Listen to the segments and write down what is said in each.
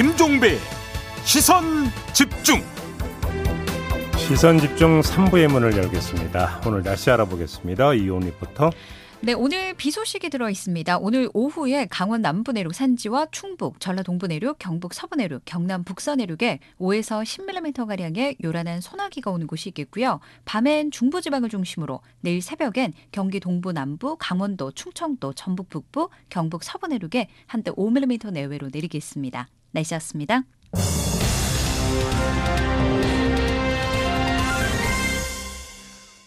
김종배 시선집중. 시선집중 3부의 문을 열겠습니다. 오늘 날씨 알아보겠습니다. 이온 리포터. 네, 오늘 비 소식이 들어있습니다. 오늘 오후에 강원 남부 내륙 산지와 충북, 전라 동부 내륙, 경북 서부 내륙, 경남 북서 내륙에 5에서 10mm가량의 요란한 소나기가 오는 곳이 있겠고요. 밤엔 중부지방을 중심으로 내일 새벽엔 경기 동부 남부, 강원도, 충청도, 전북 북부, 경북 서부 내륙에 한때 5mm 내외로 내리겠습니다. 날씨였습니다.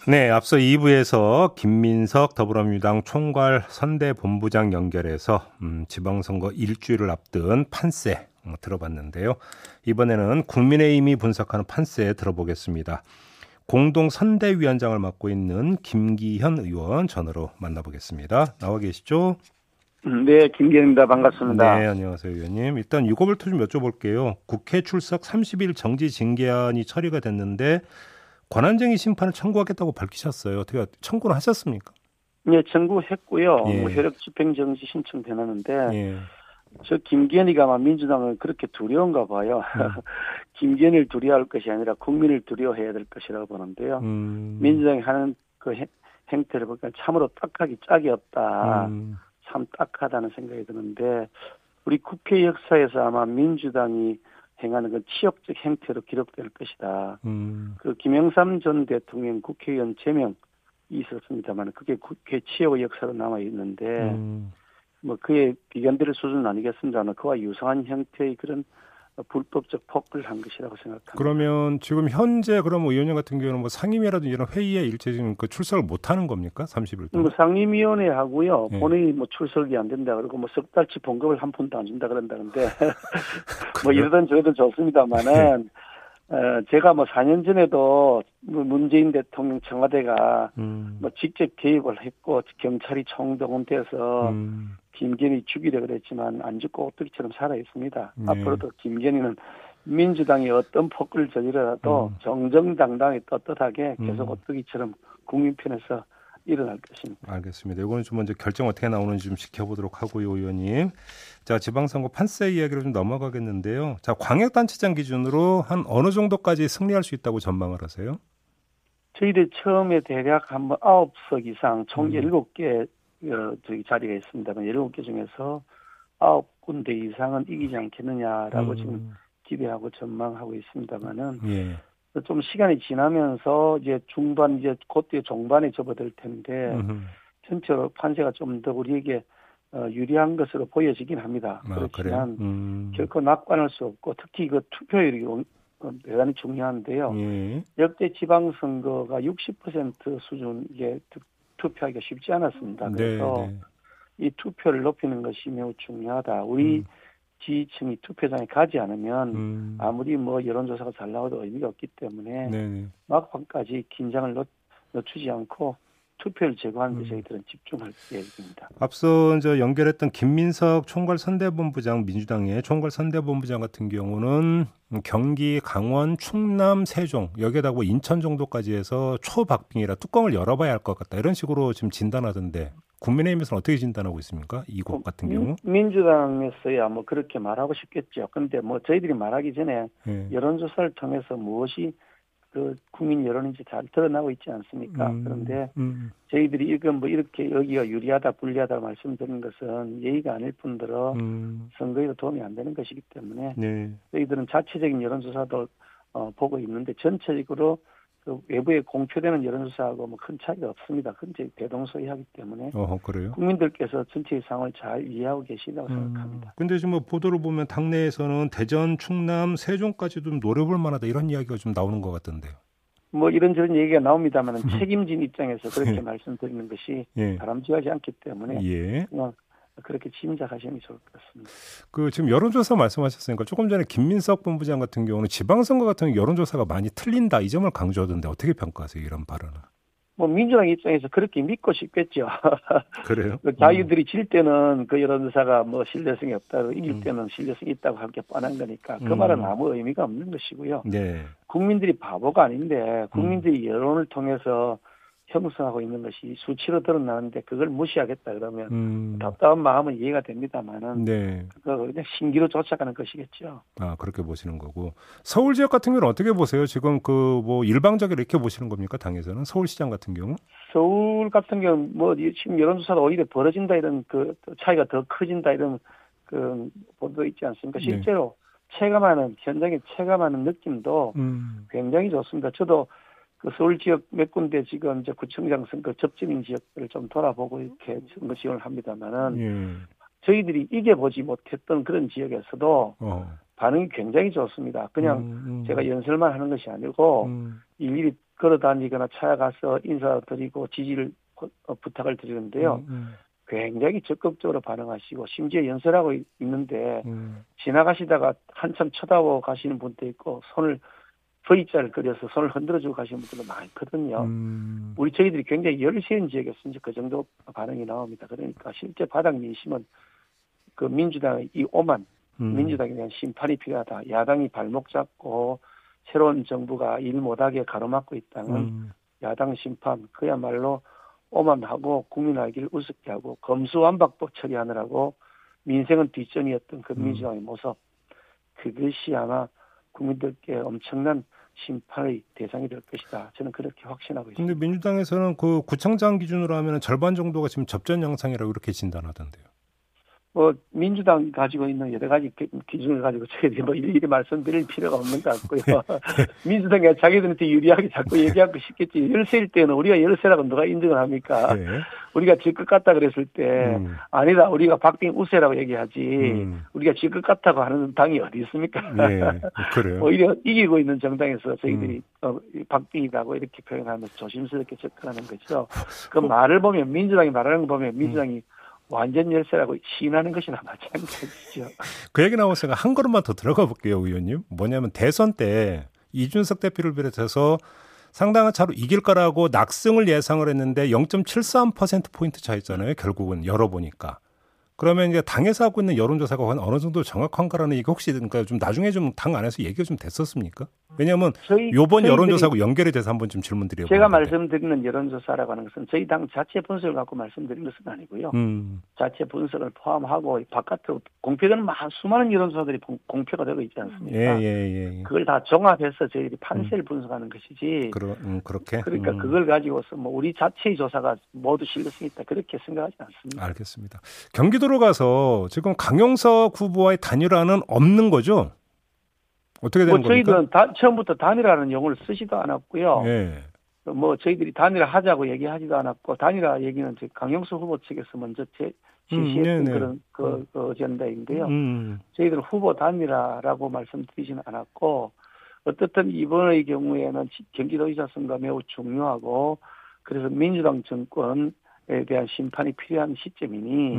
네, 앞서 2부에서 김민석 더불어민주당 총괄 선대본부장 연결해서 지방선거 일주일을 앞둔 판세 들어봤는데요. 이번에는 국민의힘이 분석하는 판세 들어보겠습니다. 공동선대위원장을 맡고 있는 김기현 의원 전화로 만나보겠습니다. 나와 계시죠? 네, 김기현입니다. 반갑습니다. 네, 안녕하세요, 의원님. 일단 유고불투 좀 여쭤볼게요. 국회 출석 30일 정지 징계안이 처리가 됐는데 권한쟁의 심판을 청구하겠다고 밝히셨어요. 어떻게 청구를 하셨습니까? 네, 청구했고요. 예. 효력 집행정지 신청 되놨는데 예. 저 김기현이가 아마 민주당을 그렇게 두려운가 봐요. 김기현을 두려워할 것이 아니라 국민을 두려워해야 될 것이라고 보는데요. 민주당이 하는 그 행태를 보니까 참으로 딱하기 짝이 없다. 참 딱하다는 생각이 드는데 우리 국회 역사에서 아마 민주당이 행하는 건 치욕적 행태로 기록될 것이다. 그 김영삼 전 대통령 국회의원 제명이 있었습니다만 그게 국회 치욕의 역사로 남아 있는데 뭐 그에 비견될 수준은 아니겠습니다만 그와 유사한 형태의 그런 불법적 폭을 한 것이라고 생각합니다. 그러면 지금 현재 그럼 의원님 같은 경우는 뭐 상임위라든지 이런 회의에 일체 지금 그 출석을 못 하는 겁니까? 30일 동안? 뭐 상임위원회 하고요. 네. 본인이 뭐 출석이 안 된다 그러고 뭐 석 달치 봉급을 한 푼도 안 준다 그런다는데 뭐 이러든 저러든 좋습니다만은 네. 제가 뭐 4년 전에도 문재인 대통령 청와대가 뭐 직접 개입을 했고 경찰이 총동원돼서 김건희 죽이려 그랬지만 안 죽고 오뚜기처럼 살아 있습니다. 네. 앞으로도 김건희는 민주당이 어떤 폭을 저지르더라도 정정당당히 떳떳하게 계속 오뚜기처럼 국민 편에서 일어날 것입니다. 알겠습니다. 이거는 좀 먼저 결정 어떻게 나오는지 좀 지켜보도록 하고요, 의원님. 자, 지방선거 판세 이야기로 좀 넘어가겠는데요. 자, 광역단체장 기준으로 한 어느 정도까지 승리할 수 있다고 전망을 하세요? 저희들 처음에 대략 한 9석 이상 총 7개 저기 자리가 있습니다만 7개 중에서 9군데 이상은 이기지 않겠느냐라고 지금 기대하고 전망하고 있습니다만은 예. 좀 시간이 지나면서 이제 중반 이제 곧 종반에 접어들 텐데 전체로 판세가 좀 더 우리에게 유리한 것으로 보여지긴 합니다. 아, 그렇지만 결코 낙관할 수 없고 특히 그 투표율이 대단히 중요한데요. 예. 역대 지방선거가 60% 수준 이게 투표하기가 쉽지 않았습니다. 그래서 네, 네. 이 투표를 높이는 것이 매우 중요하다. 우리 지지층이 투표장에 가지 않으면 아무리 뭐 여론조사가 잘 나와도 의미가 없기 때문에 네. 막판까지 긴장을 늦추지 않고 투표를 제거하는 데 저희들은 집중할 계획입니다. 앞서 이제 연결했던 김민석 총괄선대본부장, 민주당의 총괄선대본부장 같은 경우는 경기, 강원, 충남, 세종, 여기에다 뭐 인천 정도까지 해서 초박빙이라 뚜껑을 열어봐야 할 것 같다. 이런 식으로 지금 진단하던데 국민의힘에서는 어떻게 진단하고 있습니까? 이곳 같은 경우? 민주당에서야 뭐 그렇게 말하고 싶겠죠. 그런데 뭐 저희들이 말하기 전에 여론조사를 통해서 무엇이 그 국민 여론인지 잘 드러나고 있지 않습니까? 그런데 저희들이 이건 뭐 이렇게 여기가 유리하다 불리하다 말씀드리는 것은 예의가 아닐 뿐더러 선거에도 도움이 안 되는 것이기 때문에 네. 저희들은 자체적인 여론조사도 보고 있는데 전체적으로 그 외부에 공표되는 여론조사하고 뭐 큰 차이가 없습니다. 근데 대동소이하기 때문에 그래요? 국민들께서 전체의 상황을 잘 이해하고 계시다고 생각합니다. 그런데 지금 뭐 보도를 보면 당내에서는 대전, 충남, 세종까지 좀 노려볼 만하다 이런 이야기가 좀 나오는 것 같던데요. 뭐 이런저런 얘기가 나옵니다만 책임진 입장에서 그렇게 말씀드리는 것이 예. 바람직하지 않기 때문에 예. 그냥 그렇게 짐작하시면 좋을 것 같습니다. 그 지금 여론조사 말씀하셨으니까 조금 전에 김민석 본부장 같은 경우는 지방선거 같은 경우 여론조사가 많이 틀린다 이 점을 강조하던데 어떻게 평가하세요? 이런 발언은? 뭐 민주당 입장에서 그렇게 믿고 싶겠죠. 그래요? 자유들이 질 때는 그 여론조사가 뭐 신뢰성이 없다고 이길 때는 신뢰성이 있다고 할 게 뻔한 거니까 그 말은 아무 의미가 없는 것이고요. 네. 국민들이 바보가 아닌데 국민들이 여론을 통해서 혐오성하고 있는 것이 수치로 드러나는데 그걸 무시하겠다 그러면 답답한 마음은 이해가 됩니다만은 네. 그거 그냥 신기로 쫓아가는 것이겠죠. 아 그렇게 보시는 거고 서울 지역 같은 경우는 어떻게 보세요? 지금 그 뭐 일방적으로 이렇게 보시는 겁니까? 당에서는 서울시장 같은 경우? 서울 같은 경우 뭐 지금 여론조사가 오히려 벌어진다 이런 그 차이가 더 커진다 이런 그 보도 있지 않습니까? 실제로 네. 체감하는 현장에 체감하는 느낌도 굉장히 좋습니다. 저도 그 서울 지역 몇 군데 지금 이제 구청장 선거 접전인 지역들을 좀 돌아보고 이렇게 선거 지원을 합니다만은 예. 저희들이 이겨보지 못했던 그런 지역에서도 반응이 굉장히 좋습니다. 그냥 제가 연설만 하는 것이 아니고 일일이 걸어다니거나 찾아가서 인사드리고 지지를 부탁을 드리는데요. 굉장히 적극적으로 반응하시고 심지어 연설하고 있는데 지나가시다가 한참 쳐다보고 가시는 분도 있고 손을 V자를 그려서 손을 흔들어주고 가시는 분들도 많거든요. 우리 저희들이 굉장히 열세인 지역에서 이제 그 정도 반응이 나옵니다. 그러니까 실제 바닥 민심은 그 민주당의 이 오만, 민주당에 대한 심판이 필요하다. 야당이 발목 잡고 새로운 정부가 일 못하게 가로막고 있다는 야당 심판, 그야말로 오만하고 국민 알기를 우습게 하고 검수완박도 처리하느라고 민생은 뒷전이었던 그 민주당의 모습, 그것이 아마 국민들께 엄청난 심판의 대상이 될 것이다. 저는 그렇게 확신하고 있습니다. 그런데 민주당에서는 그 구청장 기준으로 하면 절반 정도가 지금 접전 양상이라고 이렇게 진단하던데요. 뭐 민주당이 가지고 있는 여러 가지 기준을 가지고 저희들이 뭐 일일이 말씀드릴 필요가 없는 것 같고요. 민주당이 자기들한테 유리하게 자꾸 얘기하고 싶겠지. 열세일 때는 우리가 열세라고 누가 인정을 합니까? 네. 우리가 질 것 같다 그랬을 때 아니다. 우리가 박빙 우세라고 얘기하지. 우리가 질 것 같다고 하는 당이 어디 있습니까? 네, 그래요. 오히려 이기고 있는 정당에서 저희들이 박빙이라고 이렇게 표현하면서 조심스럽게 접근하는 거죠. 그 말을 보면 민주당이 말하는 거 보면 민주당이 완전 열세라고 시인하는 것이나 마찬가지죠. 그 얘기 나온 생각 한 걸음만 더 들어가 볼게요, 의원님. 뭐냐면 대선 때 이준석 대표를 비롯해서 상당한 차로 이길 거라고 낙승을 예상을 했는데 0.73%포인트 차였잖아요. 결국은 열어보니까. 그러면 이제 당에서 하고 있는 여론조사가 어느 정도 정확한가라는 얘기 혹시 그러니까 좀 나중에 좀 당 안에서 얘기가 좀 됐었습니까? 왜냐하면 요번 여론조사하고 연결이 돼서 한번 좀 질문드려요. 제가 말씀드리는 여론조사라고 하는 것은 저희 당 자체 분석을 갖고 말씀드린 것은 아니고요. 자체 분석을 포함하고 바깥으로 공표되는 수많은 여론조사들이 공표가 되고 있지 않습니까? 예. 그걸 다 종합해서 저희들이 판세를 분석하는 것이지. 그렇게. 그러니까 그걸 가지고서 뭐 우리 자체의 조사가 모두 실렸으니 있다 그렇게 생각하지 않습니다. 알겠습니다. 경기도로 가서 지금 강용석 후보와의 단일화는 없는 거죠? 어떻게 되는 겁니까? 저희들은 처음부터 단일화라는 용어를 쓰지도 않았고요. 예. 뭐 저희들이 단일화 하자고 얘기하지도 않았고 단일화 얘기는 강영수 후보 측에서 먼저 제시했던 그런 그 어젠다인데요. 저희들은 후보 단일화라고 말씀드리지는 않았고 어떻든 이번의 경우에는 경기도지사 선거가 매우 중요하고 그래서 민주당 정권에 대한 심판이 필요한 시점이니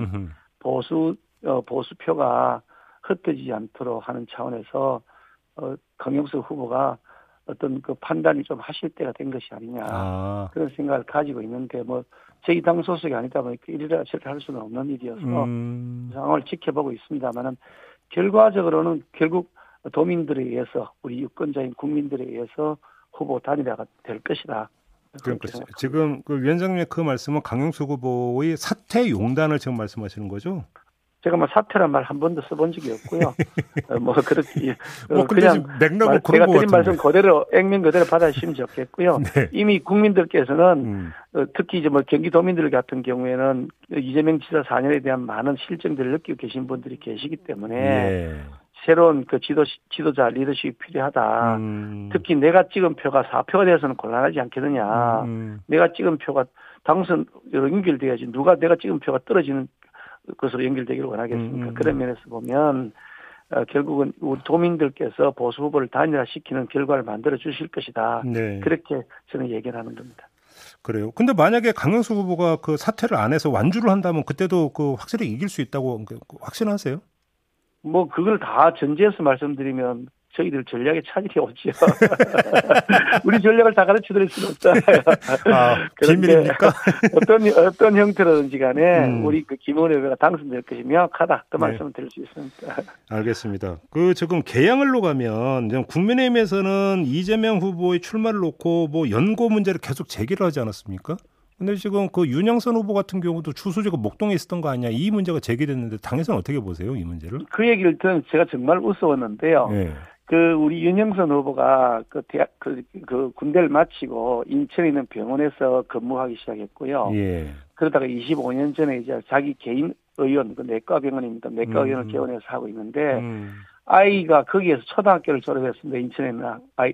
보수표가 흩어지지 않도록 하는 차원에서 강영석 후보가 어떤 그 판단을 좀 하실 때가 된 것이 아니냐 그런 생각을 가지고 있는데 뭐 저희 당 소속이 아니다 보니까 이래라 저래라 할 수는 없는 일이어서 상황을 지켜보고 있습니다만은 결과적으로는 결국 도민들에 의해서 우리 유권자인 국민들에 의해서 후보 단일화가 될 것이다. 지금 그 위원장님의 그 말씀은 강영석 후보의 사퇴 용단을 지금 말씀하시는 거죠? 제가 뭐 사퇴란 말 한 번도 써본 적이 없고요. 뭐 그렇게 뭐 그냥 맥락을 제가 드린 말씀 그대로 액면 그대로 받아주시면 좋겠고요. 네. 이미 국민들께서는 특히 이제 뭐 경기도민들 같은 경우에는 이재명 지사 4년에 대한 많은 실정들을 느끼고 계신 분들이 계시기 때문에 새로운 그 지도자 리더십이 필요하다. 특히 내가 찍은 표가 4표가 돼서는 곤란하지 않겠느냐. 내가 찍은 표가 당선으로 연결돼야지 누가 내가 찍은 표가 떨어지는 것으로 연결되기를 원하겠습니까? 그런 면에서 보면 결국은 우리 도민들께서 보수 후보를 단일화시키는 결과를 만들어 주실 것이다. 네. 그렇게 저는 얘기를 하는 겁니다. 그래요. 근데 만약에 강영수 후보가 그 사퇴를 안 해서 완주를 한다면 그때도 그 확실히 이길 수 있다고 확신하세요? 뭐 그걸 다 전제해서 말씀드리면 저희들 전략의 차질이 없죠. 우리 전략을 다 가르쳐드릴 수는 없다. 아, 비밀입니까? 어떤 형태라든지 간에 우리 그 김은혜 후보가 당선될 것이 명확하다. 그 말씀을 드릴 수 있습니다. 알겠습니다. 그 지금 계양을로 가면 국민의힘에서는 이재명 후보의 출마를 놓고 뭐 연고 문제를 계속 제기를 하지 않았습니까? 근데 지금 그 윤영선 후보 같은 경우도 주소지가 목동에 있었던 거 아니냐, 이 문제가 제기됐는데 당에서는 어떻게 보세요, 이 문제를? 그 얘기를 들으면 제가 정말 우스웠는데요. 네. 그 우리 윤영선 후보가 그 군대를 마치고 인천에 있는 병원에서 근무하기 시작했고요. 예. 그러다가 25년 전에 이제 자기 개인 의원, 그 내과 병원입니다. 내과 의원을 개원해서 하고 있는데 아이가 거기에서 초등학교를 졸업했습니다. 인천에 있는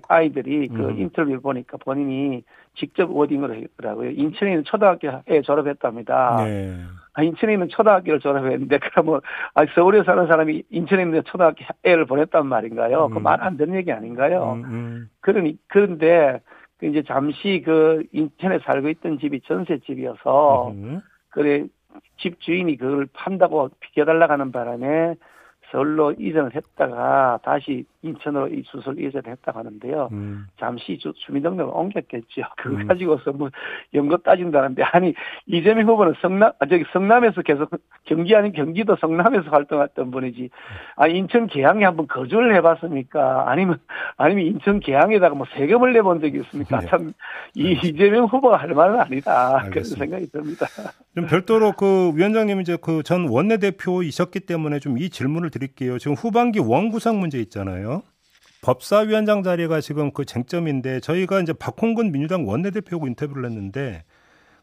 아이들이 그 인터뷰를 보니까 본인이 직접 워딩을 했더라고요. 인천에 있는 초등학교에 졸업했답니다. 네. 아, 인천에 있는 초등학교를 졸업했는데, 그러면 아, 서울에 사는 사람이 인천에 있는 초등학교 애를 보냈단 말인가요? 그 말 안 되는 얘기 아닌가요? 그런데 이제 잠시 그 인천에 살고 있던 집이 전셋집이어서 그래 집 주인이 그걸 판다고 비켜달라고 하는 바람에 서울로 이전을 했다가 다시 인천으로 이 주소를 이전했다고 하는데요. 잠시 주민등록을 옮겼겠죠. 그거 가지고서 뭐 연거 따진다는데, 아니 이재명 후보는 성남에서 계속 경기 아닌 경기도 성남에서 활동했던 분이지. 아 인천 계양에 한번 거주를 해봤습니까? 아니면 인천 계양에다가 뭐 세금을 내본 적이 있습니까? 네. 참 이 이재명 후보가 할 말은 아니다. 알겠습니다. 그런 생각이 듭니다. 좀 별도로 그 위원장님이 이제 그 전 원내대표이셨기 때문에 좀 이 질문을 드릴게요. 지금 후반기 원구성 문제 있잖아요. 법사위원장 자리가 지금 그 쟁점인데, 저희가 이제 박홍근 민주당 원내대표하고 인터뷰를 했는데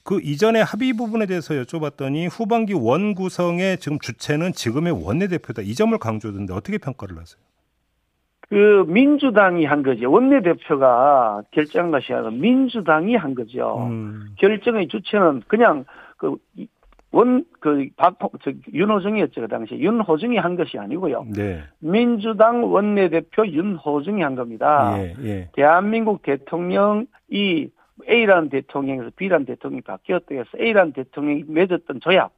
그 이전의 합의 부분에 대해서 여쭤봤더니 후반기 원구성의 지금 주체는 지금의 원내대표다. 이 점을 강조하던데 어떻게 평가를 하세요? 그 민주당이 한 거죠. 원내대표가 결정한 것이 아니라 민주당이 한 거죠. 결정의 주체는 그냥 윤호중이었죠. 그 당시에. 윤호중이 한 것이 아니고요. 네. 민주당 원내대표 윤호중이 한 겁니다. 예, 예. 대한민국 대통령이 A라는 대통령에서 B라는 대통령이 바뀌었다 해서 A라는 대통령이 맺었던 조약,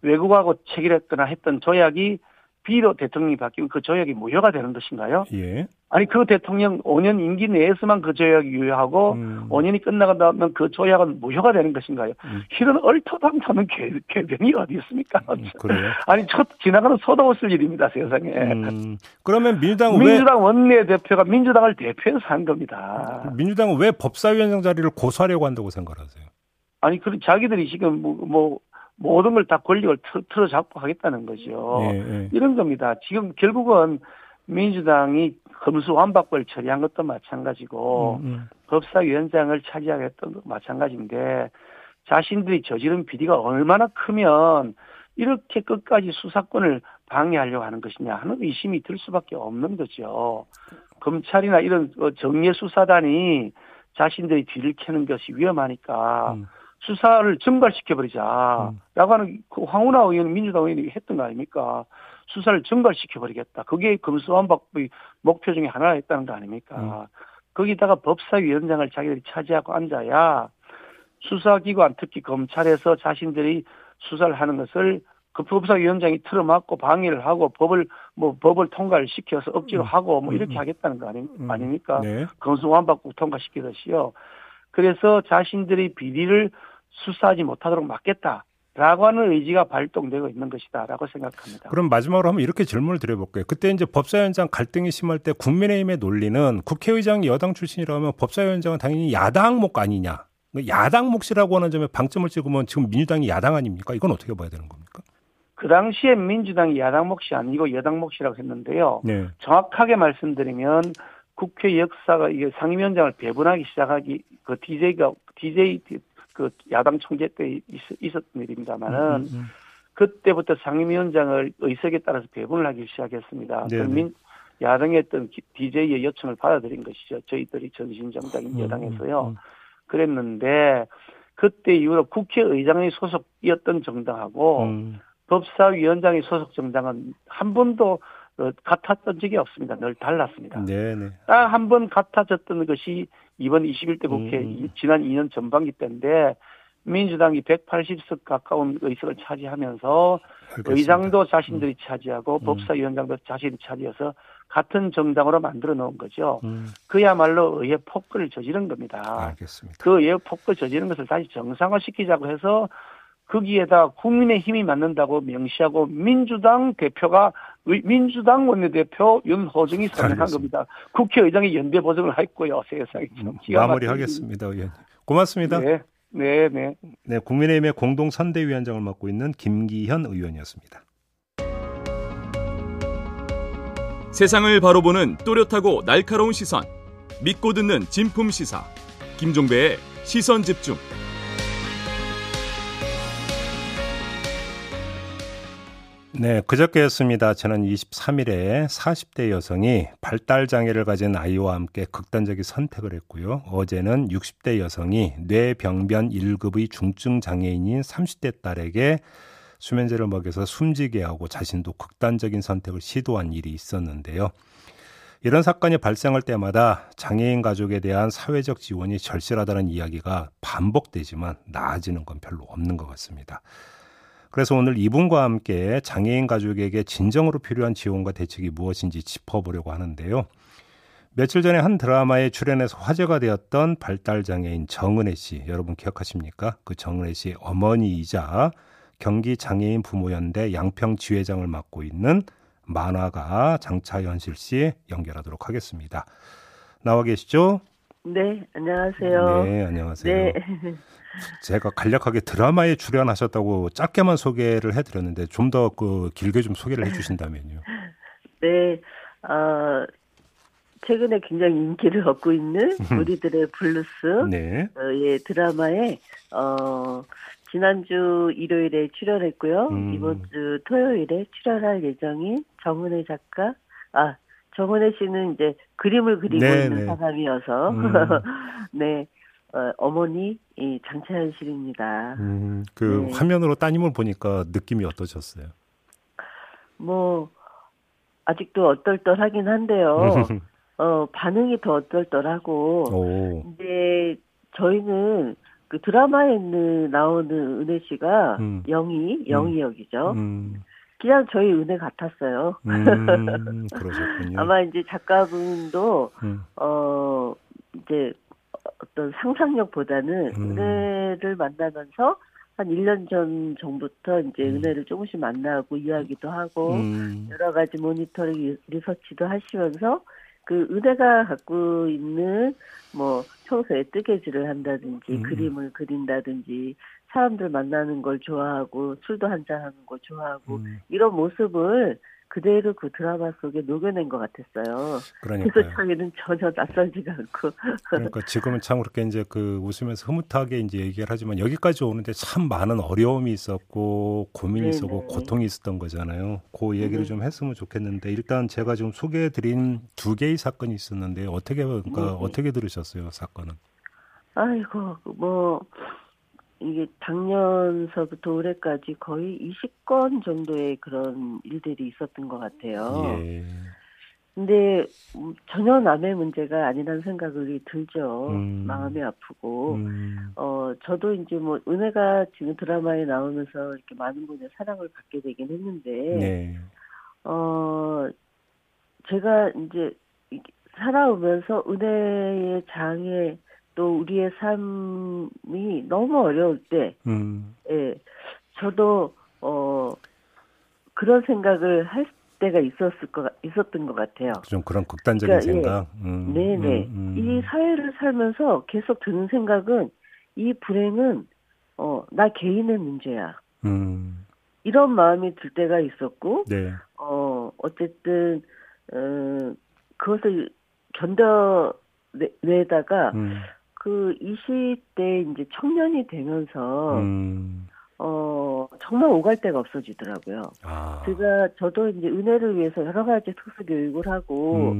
외국하고 체결했거나 했던 조약이 B로 대통령이 바뀌면 그 조약이 무효가 되는 것인가요? 예. 아니 그 대통령 5년 임기 내에서만 그 조약이 유효하고 5년이 끝나간다면 그 조약은 무효가 되는 것인가요? 이런 얼토당토는 개변이 어디 있습니까? 그래요? 아니 지나가는 소도 없을 일입니다, 세상에. 그러면 민주당 원내대표가 민주당을 대표해서 한 겁니다. 민주당은 왜 법사위원장 자리를 고수하려고 한다고 생각하세요? 아니 그럼 자기들이 지금 모든 걸 다 권력을 틀어잡고 하겠다는 거죠. 예, 예. 이런 겁니다. 지금 결국은 민주당이 검수완박벌 처리한 것도 마찬가지고 법사위원장을 차지하게 했던 것도 마찬가지인데, 자신들이 저지른 비리가 얼마나 크면 이렇게 끝까지 수사권을 방해하려고 하는 것이냐 하는 의심이 들 수밖에 없는 거죠. 검찰이나 이런 정예수사단이 자신들이 뒤를 캐는 것이 위험하니까 수사를 증발시켜버리자라고 하는 그 황운하 의원, 민주당 의원이 했던 거 아닙니까? 수사를 증발시켜버리겠다. 그게 검수완박의 목표 중에 하나였다는 거 아닙니까? 거기다가 법사위원장을 자기들이 차지하고 앉아야 수사기관, 특히 검찰에서 자신들이 수사를 하는 것을 그 법사위원장이 틀어막고 방해를 하고 법을 통과를 시켜서 억지로 하고 이렇게 하겠다는 거 아닙니까? 네. 검수완박국 통과시키듯이요. 그래서 자신들이 비리를 수사하지 못하도록 막겠다라고 하는 의지가 발동되고 있는 것이다라고 생각합니다. 그럼 마지막으로 한번 이렇게 질문을 드려볼게요. 그때 이제 법사위원장 갈등이 심할 때 국민의힘의 논리는 국회의장이 여당 출신이라면 법사위원장은 당연히 야당 몫 아니냐. 야당 몫이라고 하는 점에 방점을 찍으면 지금 민주당이 야당 아닙니까? 이건 어떻게 봐야 되는 겁니까? 그 당시에 민주당이 야당 몫이 아니고 여당 몫이라고 했는데요. 네. 정확하게 말씀드리면 국회 역사가 이게 상임위원장을 배분하기 시작하기 그 DJ 그 야당 총재 때 있었던 일입니다만은 그때부터 상임위원장을 의석에 따라서 배분을 하기 시작했습니다. 야당에 했던 DJ의 요청을 받아들인 것이죠. 저희들이 전신정당인 여당에서요. 그랬는데 그때 이후로 국회의장의 소속이었던 정당하고 법사위원장의 소속 정당은 한 번도 같았던 적이 없습니다. 늘 달랐습니다. 딱 한 번 같아졌던 것이 이번 21대 국회 지난 2년 전반기 때인데, 민주당이 180석 가까운 의석을 차지하면서 알겠습니다. 의장도 자신들이 차지하고 법사위원장도 자신이 차지해서 같은 정당으로 만들어 놓은 거죠. 그야말로 의회 폭거를 저지른 겁니다. 알겠습니다. 그 의회 폭거 저지른 것을 다시 정상화시키자고 해서 거기에다 국민의힘이 맞는다고 명시하고 민주당 대표가 민주당 원내대표 윤호중이 선언한 겁니다. 국회의장이 연대 보증을 했고요. 세상에 참 기가 마무리하겠습니다. 의원님. 고맙습니다. 네. 네, 국민의힘의 공동 선대위원장을 맡고 있는 김기현 의원이었습니다. 세상을 바로 보는 또렷하고 날카로운 시선, 믿고 듣는 진품 시사, 김종배의 시선 집중. 네, 그저께였습니다. 지난 23일에 40대 여성이 발달장애를 가진 아이와 함께 극단적인 선택을 했고요. 어제는 60대 여성이 뇌병변 1급의 중증장애인인 30대 딸에게 수면제를 먹여서 숨지게 하고 자신도 극단적인 선택을 시도한 일이 있었는데요. 이런 사건이 발생할 때마다 장애인 가족에 대한 사회적 지원이 절실하다는 이야기가 반복되지만 나아지는 건 별로 없는 것 같습니다. 그래서 오늘 이분과 함께 장애인 가족에게 진정으로 필요한 지원과 대책이 무엇인지 짚어보려고 하는데요. 며칠 전에 한 드라마에 출연해서 화제가 되었던 발달장애인 정은혜 씨, 여러분 기억하십니까? 그 정은혜 씨의 어머니이자 경기장애인부모연대 양평지회장을 맡고 있는 만화가 장차현실 씨 연결하도록 하겠습니다. 나와 계시죠? 네, 안녕하세요. 네, 안녕하세요. 네. 제가 간략하게 드라마에 출연하셨다고 짧게만 소개를 해드렸는데 좀 더 그 길게 좀 소개를 해주신다면요. 네, 최근에 굉장히 인기를 얻고 있는 우리들의 블루스 네. 예, 드라마에 지난주 일요일에 출연했고요. 이번 주 토요일에 출연할 예정인 정은혜 작가. 아, 정은혜 씨는 이제 그림을 그리고 네, 있는 네. 사람이어서 네. 어머니 장차현실입니다. 그 네. 화면으로 따님을 보니까 느낌이 어떠셨어요? 뭐 아직도 어떨떨하긴 한데요. 반응이 더 어떨떨하고 오. 이제 저희는 그 드라마에 나오는 은혜 씨가 영희 역이죠. 그냥 저희 은혜 같았어요. 그러셨군요. 아마 이제 작가분도 이제 어떤 상상력보다는 은혜를 만나면서 한 1년 전 정부터 이제 은혜를 조금씩 만나고 이야기도 하고 여러 가지 모니터링 리서치도 하시면서 그 은혜가 갖고 있는 뭐 평소에 뜨개질을 한다든지 그림을 그린다든지 사람들 만나는 걸 좋아하고 술도 한잔하는 걸 좋아하고 이런 모습을 그대로 그 드라마 속에 녹여낸 것 같았어요. 그러니까요. 그래서 저희는 전혀 낯설지가 않고. 그러니까 지금은 참 그렇게 이제 그 웃으면서 흐뭇하게 이제 얘기를 하지만 여기까지 오는데 참 많은 어려움이 있었고 고민이 네네. 있었고 고통이 있었던 거잖아요. 그 얘기를 좀 했으면 좋겠는데 일단 제가 지금 소개해드린 두 개의 사건이 있었는데 어떻게 들으셨어요, 사건은? 아이고 뭐. 이게 작년서부터 올해까지 거의 20건 정도의 그런 일들이 있었던 것 같아요. 예. 근데 전혀 남의 문제가 아니라는 생각이 들죠. 마음이 아프고, 저도 이제 뭐 은혜가 지금 드라마에 나오면서 이렇게 많은 분의 사랑을 받게 되긴 했는데, 네. 제가 이제 살아오면서 은혜의 장애 또 우리의 삶이 너무 어려울 때, 예, 저도 그런 생각을 할 때가 있었던 것 같아요. 좀 그런 극단적인 생각. 예. 네네. 이 사회를 살면서 계속 드는 생각은 이 불행은 나 개인의 문제야. 이런 마음이 들 때가 있었고, 네. 어쨌든 그것을 견뎌내다가. 그 20대 이제 청년이 되면서 정말 오갈 데가 없어지더라고요. 아. 제가 저도 이제 은혜를 위해서 여러 가지 특수 교육을 하고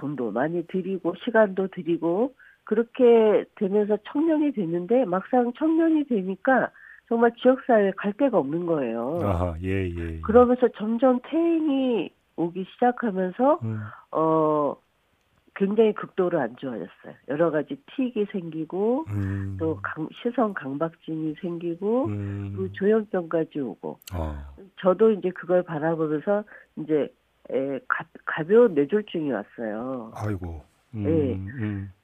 돈도 많이 드리고 시간도 드리고 그렇게 되면서 청년이 됐는데 막상 청년이 되니까 정말 지역사회에 갈 데가 없는 거예요. 아, 예. 그러면서 점점 퇴행이 오기 시작하면서 굉장히 극도로 안 좋아졌어요. 여러 가지 틱이 생기고 또 시선 강박증이 생기고 또 조현병까지 오고 저도 이제 그걸 바라보면서 이제 예, 가벼운 뇌졸중이 왔어요. 아이고. 예.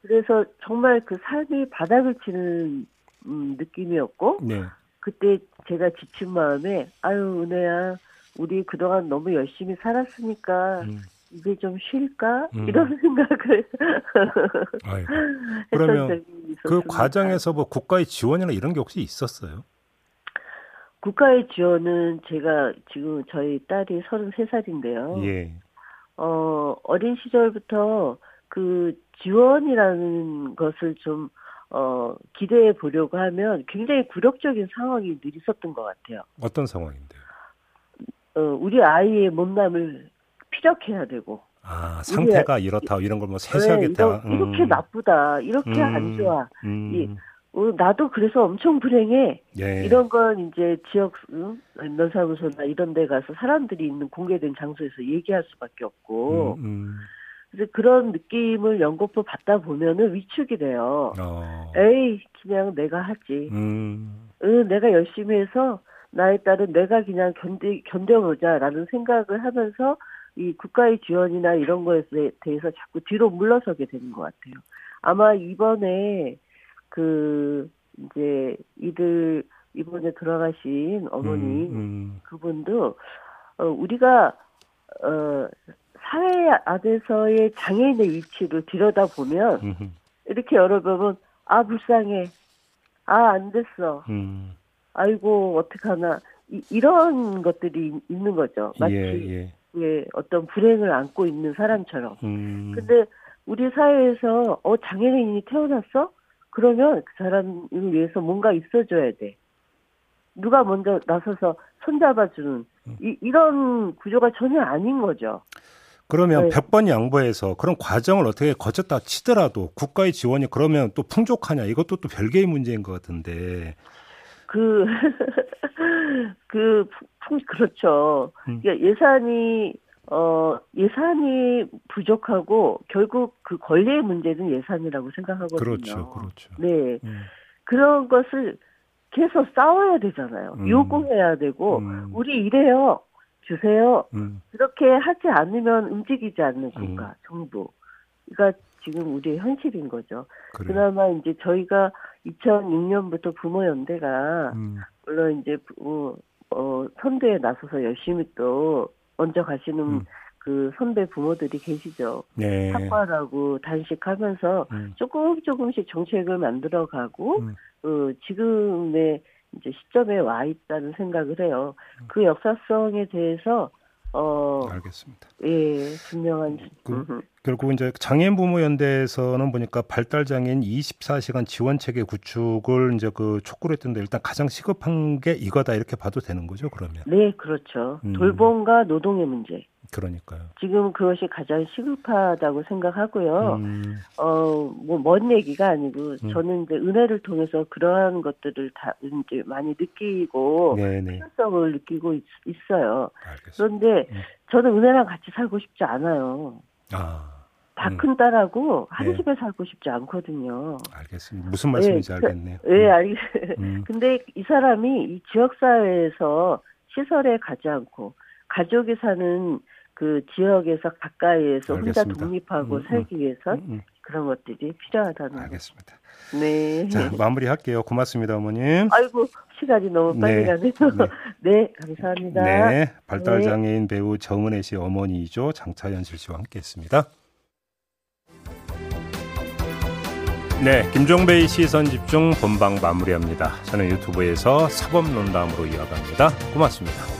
그래서 정말 그 삶이 바닥을 치는 느낌이었고, 네. 그때 제가 지친 마음에, 아유, 은혜야, 우리 그동안 너무 열심히 살았으니까, 이제 좀 쉴까? 이런 생각을 했던 적이 있었습니다. 그 과정에서 뭐 국가의 지원이나 이런 게 혹시 있었어요? 국가의 지원은 제가 지금 저희 딸이 33살인데요. 예. 어린 시절부터 그 지원이라는 것을 좀 기대해 보려고 하면 굉장히 굴욕적인 상황이 늘 있었던 것 같아요. 어떤 상황인데요? 우리 아이의 몸담을 피력해야 되고. 아, 상태가 이렇다, 이런 걸 뭐 세세하게 네, 다. 이렇게 나쁘다, 이렇게 안 좋아. 나도 그래서 엄청 불행해. 예. 이런 건 이제 지역 면사무소나 이런 데 가서 사람들이 있는 공개된 장소에서 얘기할 수밖에 없고. 그래서 그런 느낌을 연거푸 받다 보면은 위축이 돼요. 에이, 그냥 내가 하지. 내가 열심히 해서 나의 딸은 내가 그냥 견뎌보자라는 생각을 하면서 이 국가의 지원이나 이런 거에 대해서 자꾸 뒤로 물러서게 되는 것 같아요. 아마 이번에 이제 이번에 돌아가신 어머니 그분도 우리가 사회 안에서의 장애인의 위치를 들여다보면 이렇게 여러 번은 아 불쌍해, 아 안 됐어, 아이고 어떡하나 이런 것들이 있는 거죠. 마치 예, 어떤 불행을 안고 있는 사람처럼. 근데 우리 사회에서 장애인이 태어났어? 그러면 그 사람을 위해서 뭔가 있어줘야 돼. 누가 먼저 나서서 손잡아주는 이런 구조가 전혀 아닌 거죠. 그러면 100번 양보해서 그런 과정을 어떻게 거쳤다 치더라도 국가의 지원이 그러면 또 풍족하냐, 이것도 또 별개의 문제인 것 같은데. 그렇죠. 그러니까 예산이 예산이 부족하고 결국 그 권리의 문제는 예산이라고 생각하거든요. 그렇죠. 네, 그런 것을 계속 싸워야 되잖아요. 요구해야 되고 우리 이래요, 주세요. 그렇게 하지 않으면 움직이지 않는 국가, 정부. 그러니까 지금 우리의 현실인 거죠. 그래요. 그나마 이제 저희가 2006년부터 부모연대가 물론 이제 선두에 나서서 열심히 또 먼저 가시는 그 선배 부모들이 계시죠. 네. 탁발하고 단식하면서 조금씩 정책을 만들어가고 지금의 이제 시점에 와 있다는 생각을 해요. 그 역사성에 대해서 알겠습니다. 예, 분명한 결국 이제 장애인 부모 연대에서는 보니까 발달 장애인 24시간 지원 체계 구축을 이제 그 촉구를 했던데 일단 가장 시급한 게 이거다, 이렇게 봐도 되는 거죠, 그러면? 네, 그렇죠. 돌봄과 노동의 문제. 그러니까요. 지금 그것이 가장 시급하다고 생각하고요. 먼 얘기가 아니고 저는 이제 은혜를 통해서 그러한 것들을 다 이제 많이 느끼고 필요성을 느끼고 있어요. 알겠습니다. 그런데 저는 은혜랑 같이 살고 싶지 않아요. 다 큰 딸하고 한 집에 살고 싶지 않거든요. 알겠습니다. 무슨 말씀인지 알겠네요. 근데 이 사람이 이 지역사회에서 시설에 가지 않고 가족이 사는 그 지역에서 가까이에서 알겠습니다. 혼자 독립하고 살기 위해서 그런 것들이 필요하다는 거. 알겠습니다. 네. 자, 마무리할게요. 고맙습니다, 어머님. 아이고, 시간이 너무 빨리 가네요. 네, 감사합니다. 네, 발달장애인 배우 정은혜 씨 어머니이죠. 장차현실 씨와 함께했습니다. 네, 김종배의 시선집중 본방 마무리합니다. 저는 유튜브에서 사법논담으로 이어갑니다. 고맙습니다.